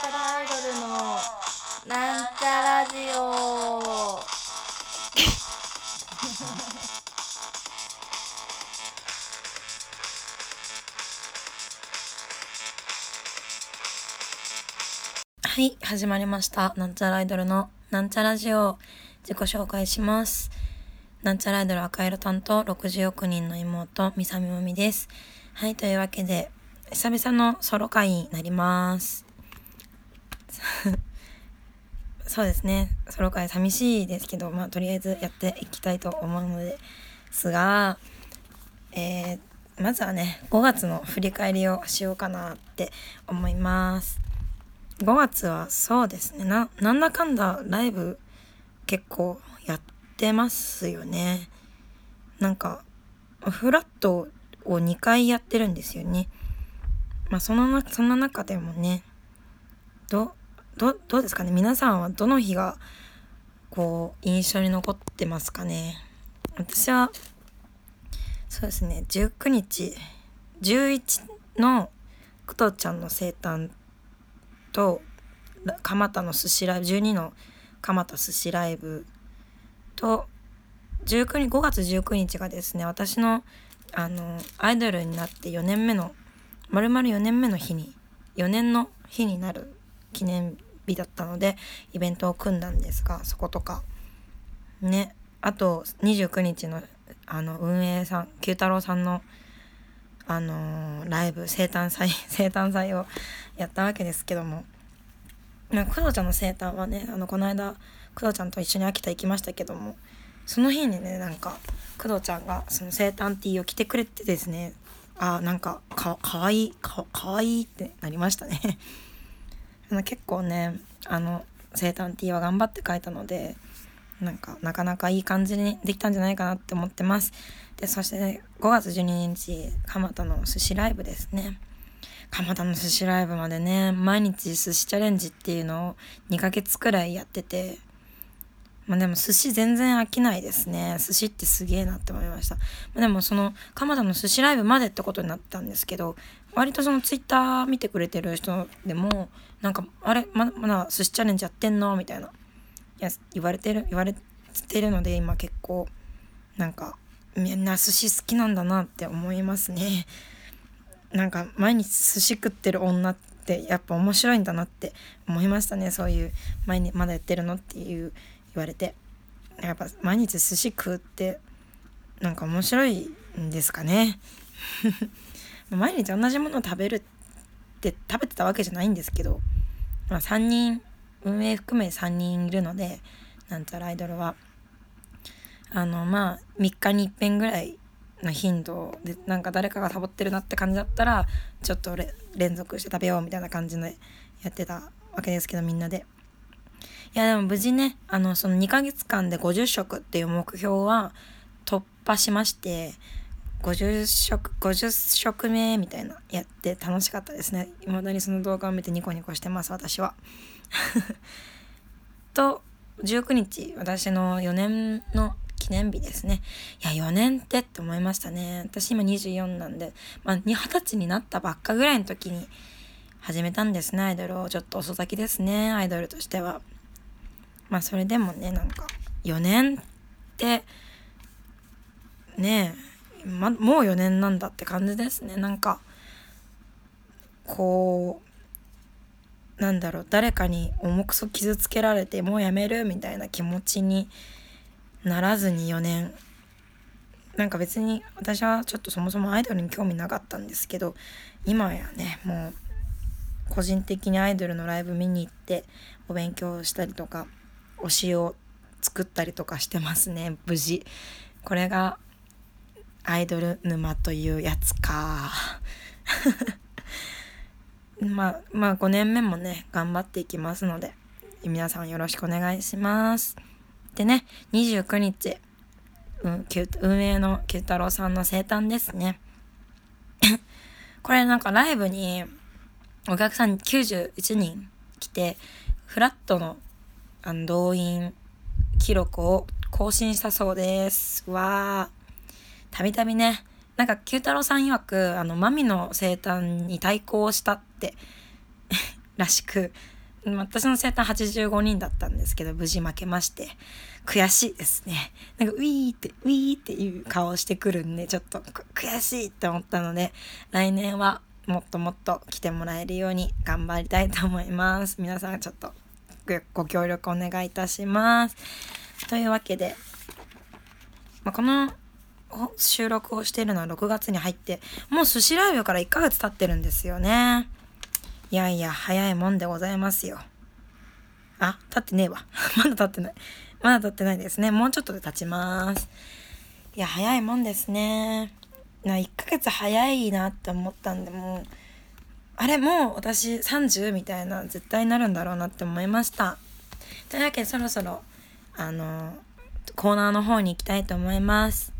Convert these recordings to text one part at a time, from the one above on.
なんちゃらアイドルのなんちゃラジオはい、始まりました。なんちゃらアイドルのなんちゃラジオ、自己紹介します。なんちゃらアイドル赤色担当60億人の妹、みさみもみです。はい、というわけで久々のソロ回になりますそうですね、ソロ回寂しいですけど、まあとりあえずやっていきたいと思うのですが、まずはね、5月の振り返りをしようかなって思います。5月はそうですね、なんだかんだライブ結構やってますよね。なんかフラットを2回やってるんですよね。まあそんな中でもね、どうですかね、皆さんはどの日がこう印象に残ってますかね。私はそうですね、19日11の工藤ちゃんの生誕と蒲田の寿司ライブ、12の蒲田寿司ライブと5月19日がですね、私のアイドルになって4年目の丸々4年目の日に4年の日になる記念日だったのでイベントを組んだんですが、そことかね、あと29日の運営さん九太郎さんのライブ生誕祭をやったわけですけども、工藤ちゃんの生誕はね、この間工藤ちゃんと一緒に秋田行きましたけども、その日にね、なんか工藤ちゃんがその生誕ティーを着てくれてですね、なんかかわいいってなりましたね結構ね、生誕ティーは頑張って書いたので、なかなかいい感じにできたんじゃないかなって思ってます。で、そして、ね、5月12日蒲田の寿司ライブですね。蒲田の寿司ライブまでね、毎日寿司チャレンジっていうのを2ヶ月くらいやってて、まあでも寿司全然飽きないですね。寿司ってすげえなって思いました。まあ、でもその蒲田の寿司ライブまでってことになったんですけど、割とそのツイッター見てくれてる人でもなんかあれまだ寿司チャレンジやってんのみたいな、言われてるので、今結構なんかみんな寿司好きなんだなって思いますね。なんか毎日寿司食ってる女ってやっぱ面白いんだなって思いましたね。そういう毎日まだやってるのって言われて、やっぱ毎日寿司食うってなんか面白いんですかね毎日同じものを食べるって食べてたわけじゃないんですけど、まあ、3人運営含め3人いるので、なんちゃらアイドルはまあ3日に1遍ぐらいの頻度で、なんか誰かがサボってるなって感じだったらちょっと連続して食べようみたいな感じでやってたわけですけど、みんなで。いやでも無事ね、その2ヶ月間で50食っていう目標は突破しまして、50食目みたいなやって楽しかったですね。未だにその動画を見てニコニコしてます私はと19日私の4年の記念日ですね。いや4年って思いましたね。私今24なんで、まあ、20歳になったばっかぐらいの時に始めたんですね、アイドルを。ちょっと遅咲きですね、アイドルとしては。まあそれでもね、なんか4年ってねえ、もう4年なんだって感じですね。なんかこうなんだろう、誰かに重くそ傷つけられてもうやめるみたいな気持ちにならずに4年、なんか別に私はちょっとそもそもアイドルに興味なかったんですけど、今やねもう個人的にアイドルのライブ見に行ってお勉強したりとか推しを作ったりとかしてますね、無事。これがアイドル沼というやつかまあ5年目もね頑張っていきますので、皆さんよろしくお願いします。でね、29日運営の九太郎さんの生誕ですねこれなんかライブにお客さん91人来て、フラットの動員記録を更新したそうですわー。たびたびね、なんか九太郎さん曰くマミの生誕に対抗したってらしく、私の生誕85人だったんですけど、無事負けまして悔しいですね。なんかウィーっていう顔をしてくるんで、ちょっと悔しいって思ったので、来年はもっともっと来てもらえるように頑張りたいと思います。皆さんちょっとご協力お願いいたします。というわけで、この収録をしているのは6月に入ってもう寿司ライブから1ヶ月経ってるんですよね。いやいや早いもんでございますよ。あ、経ってねえわまだ経ってないですね。もうちょっとで経ちます。いや早いもんですね。1ヶ月早いなって思ったんで、もうあれもう私30みたいな絶対になるんだろうなって思いました。というわけでそろそろコーナーの方に行きたいと思います。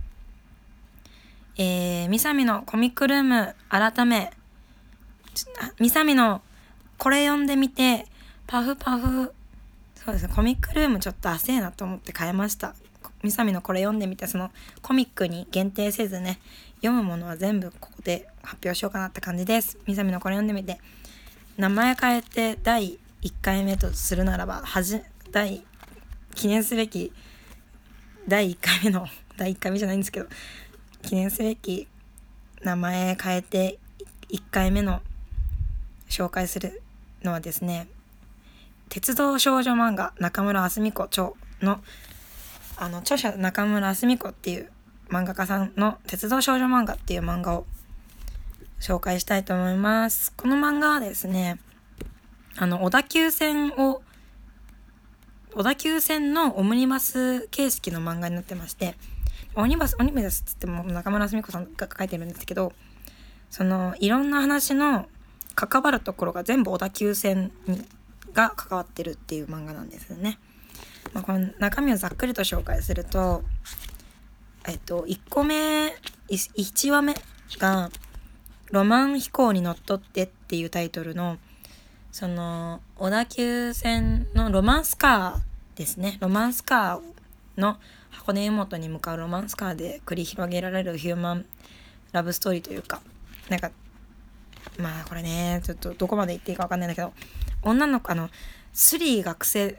みさみのコミックルーム改め、みさみのこれ読んでみて、パフ、そうですね、コミックルームちょっと浅いなと思って変えました。みさみのこれ読んでみて、そのコミックに限定せずね、読むものは全部ここで発表しようかなって感じです。みさみのこれ読んでみて、名前変えて第1回目とするならば、記念すべき第1回目の第1回目じゃないんですけど、記念すべき名前変えて1回目の紹介するのはですね、鉄道少女漫画中村あすみ子著の、著者中村あすみ子っていう漫画家さんの鉄道少女漫画っていう漫画を紹介したいと思います。この漫画はですね、小田急線のオムニバス形式の漫画になってまして、オニバスって言っても中村あすみ子さんが書いてるんですけど、そのいろんな話の関わるところが全部小田急線が関わってるっていう漫画なんですよね。この中身をざっくりと紹介すると、1話目がロマン飛行にのっとってっていうタイトルの、その小田急線のロマンスカーですね、ロマンスカーの箱根湯本に向かうロマンスカーで繰り広げられるヒューマンラブストーリーというか、なんかまあこれね、ちょっとどこまで言っていいか分かんないんだけど、スリー学生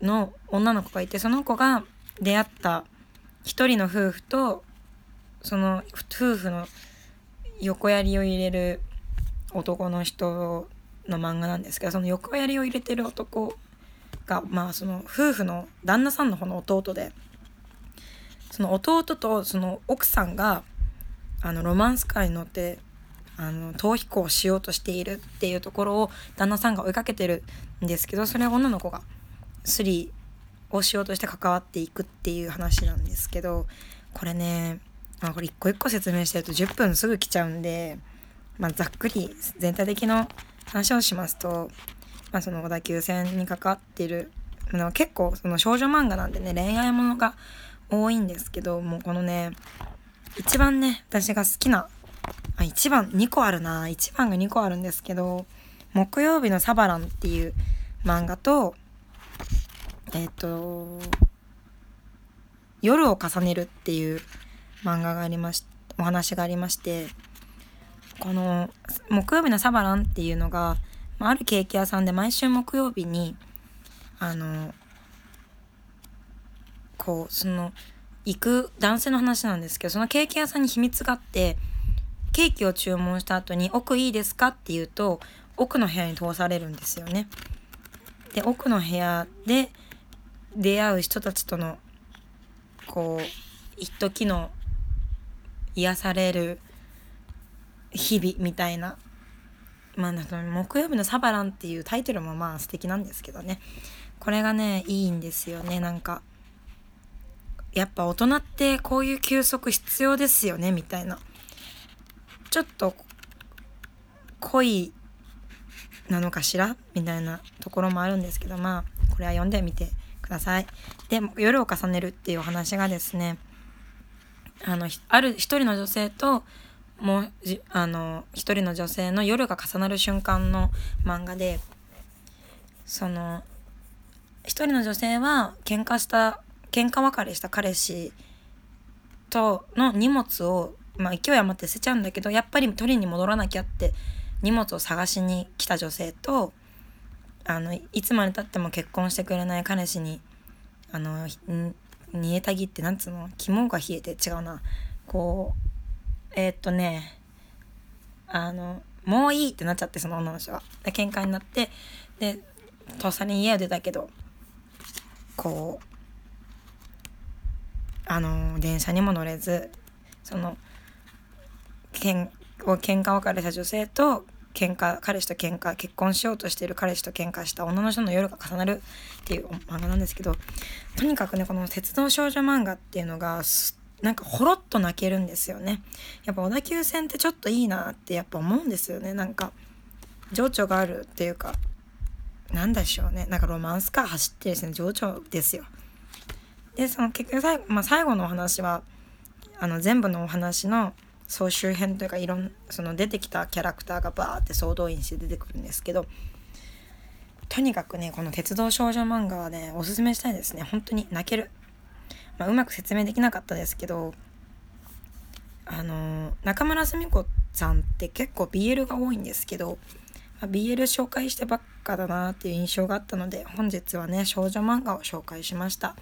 の女の子がいて、その子が出会った一人の夫婦と、その夫婦の横槍を入れる男の人の漫画なんですけど、その横槍を入れてる男が、その夫婦の旦那さんの方の弟で、その弟とその奥さんがロマンスカーに乗って逃避行をしようとしているっていうところを旦那さんが追いかけてるんですけど、それを女の子がスリーをしようとして関わっていくっていう話なんですけど、これね、これ一個一個説明してると10分すぐ来ちゃうんで、ざっくり全体的な話をしますと、その小田急線に関わってる、結構その少女漫画なんでね、恋愛ものが多いんですけど、もうこのね一番ね私が好きな、1番が2個あるんですけど、木曜日のサバランっていう漫画と、夜を重ねるっていう漫画がありまし、お話がありまして、この木曜日のサバランっていうのが、あるケーキ屋さんで毎週木曜日に行く男性の話なんですけど、そのケーキ屋さんに秘密があって、ケーキを注文した後に奥いいですかって言うと奥の部屋に通されるんですよね。で奥の部屋で出会う人たちとの一時の癒される日々みたいな、木曜日のサバランっていうタイトルも素敵なんですけどね、これがねいいんですよね。なんかやっぱ大人ってこういう休息必要ですよねみたいな、ちょっと恋なのかしらみたいなところもあるんですけど、これは読んでみてください。で夜を重ねるっていうお話がですね、ある一人の女性と一人の女性の夜が重なる瞬間の漫画で、その一人の女性は喧嘩別れした彼氏との荷物を、勢い余って捨てちゃうんだけど、やっぱり取りに戻らなきゃって荷物を探しに来た女性と、いつまでたっても結婚してくれない彼氏に煮えたぎってなんつうの肝が冷えて違うなこうもういいってなっちゃってその女の人はで喧嘩になってでとっさに家を出たけどこう電車にも乗れずその喧嘩別れした女性と彼氏と喧嘩結婚しようとしている彼氏と喧嘩した女の人の夜が重なるっていう漫画なんですけど、とにかくねこの鉄道少女漫画っていうのがなんかほろっと泣けるんですよね。やっぱ小田急線ってちょっといいなってやっぱ思うんですよね。なんか情緒があるっていうかなんでしょうね、なんかロマンスカー走ってるですね、情緒ですよ。でその結局最後のお話は全部のお話の総集編というかその出てきたキャラクターがバーって総動員して出てくるんですけど、とにかくねこの鉄道少女漫画はねおすすめしたいですね。本当に泣ける、うまく説明できなかったですけど中村すみ子さんって結構 BL が多いんですけど、BL 紹介してばっかだなっていう印象があったので本日はね少女漫画を紹介しました。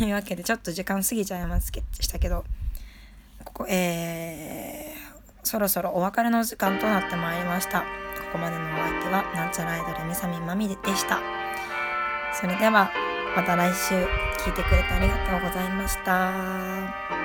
というわけでちょっと時間過ぎちゃいますけどそろそろお別れの時間となってまいりました。ここまでのお相手はなんちゃらアイドルみさみまみでした。それではまた来週聞いてくれてありがとうございました。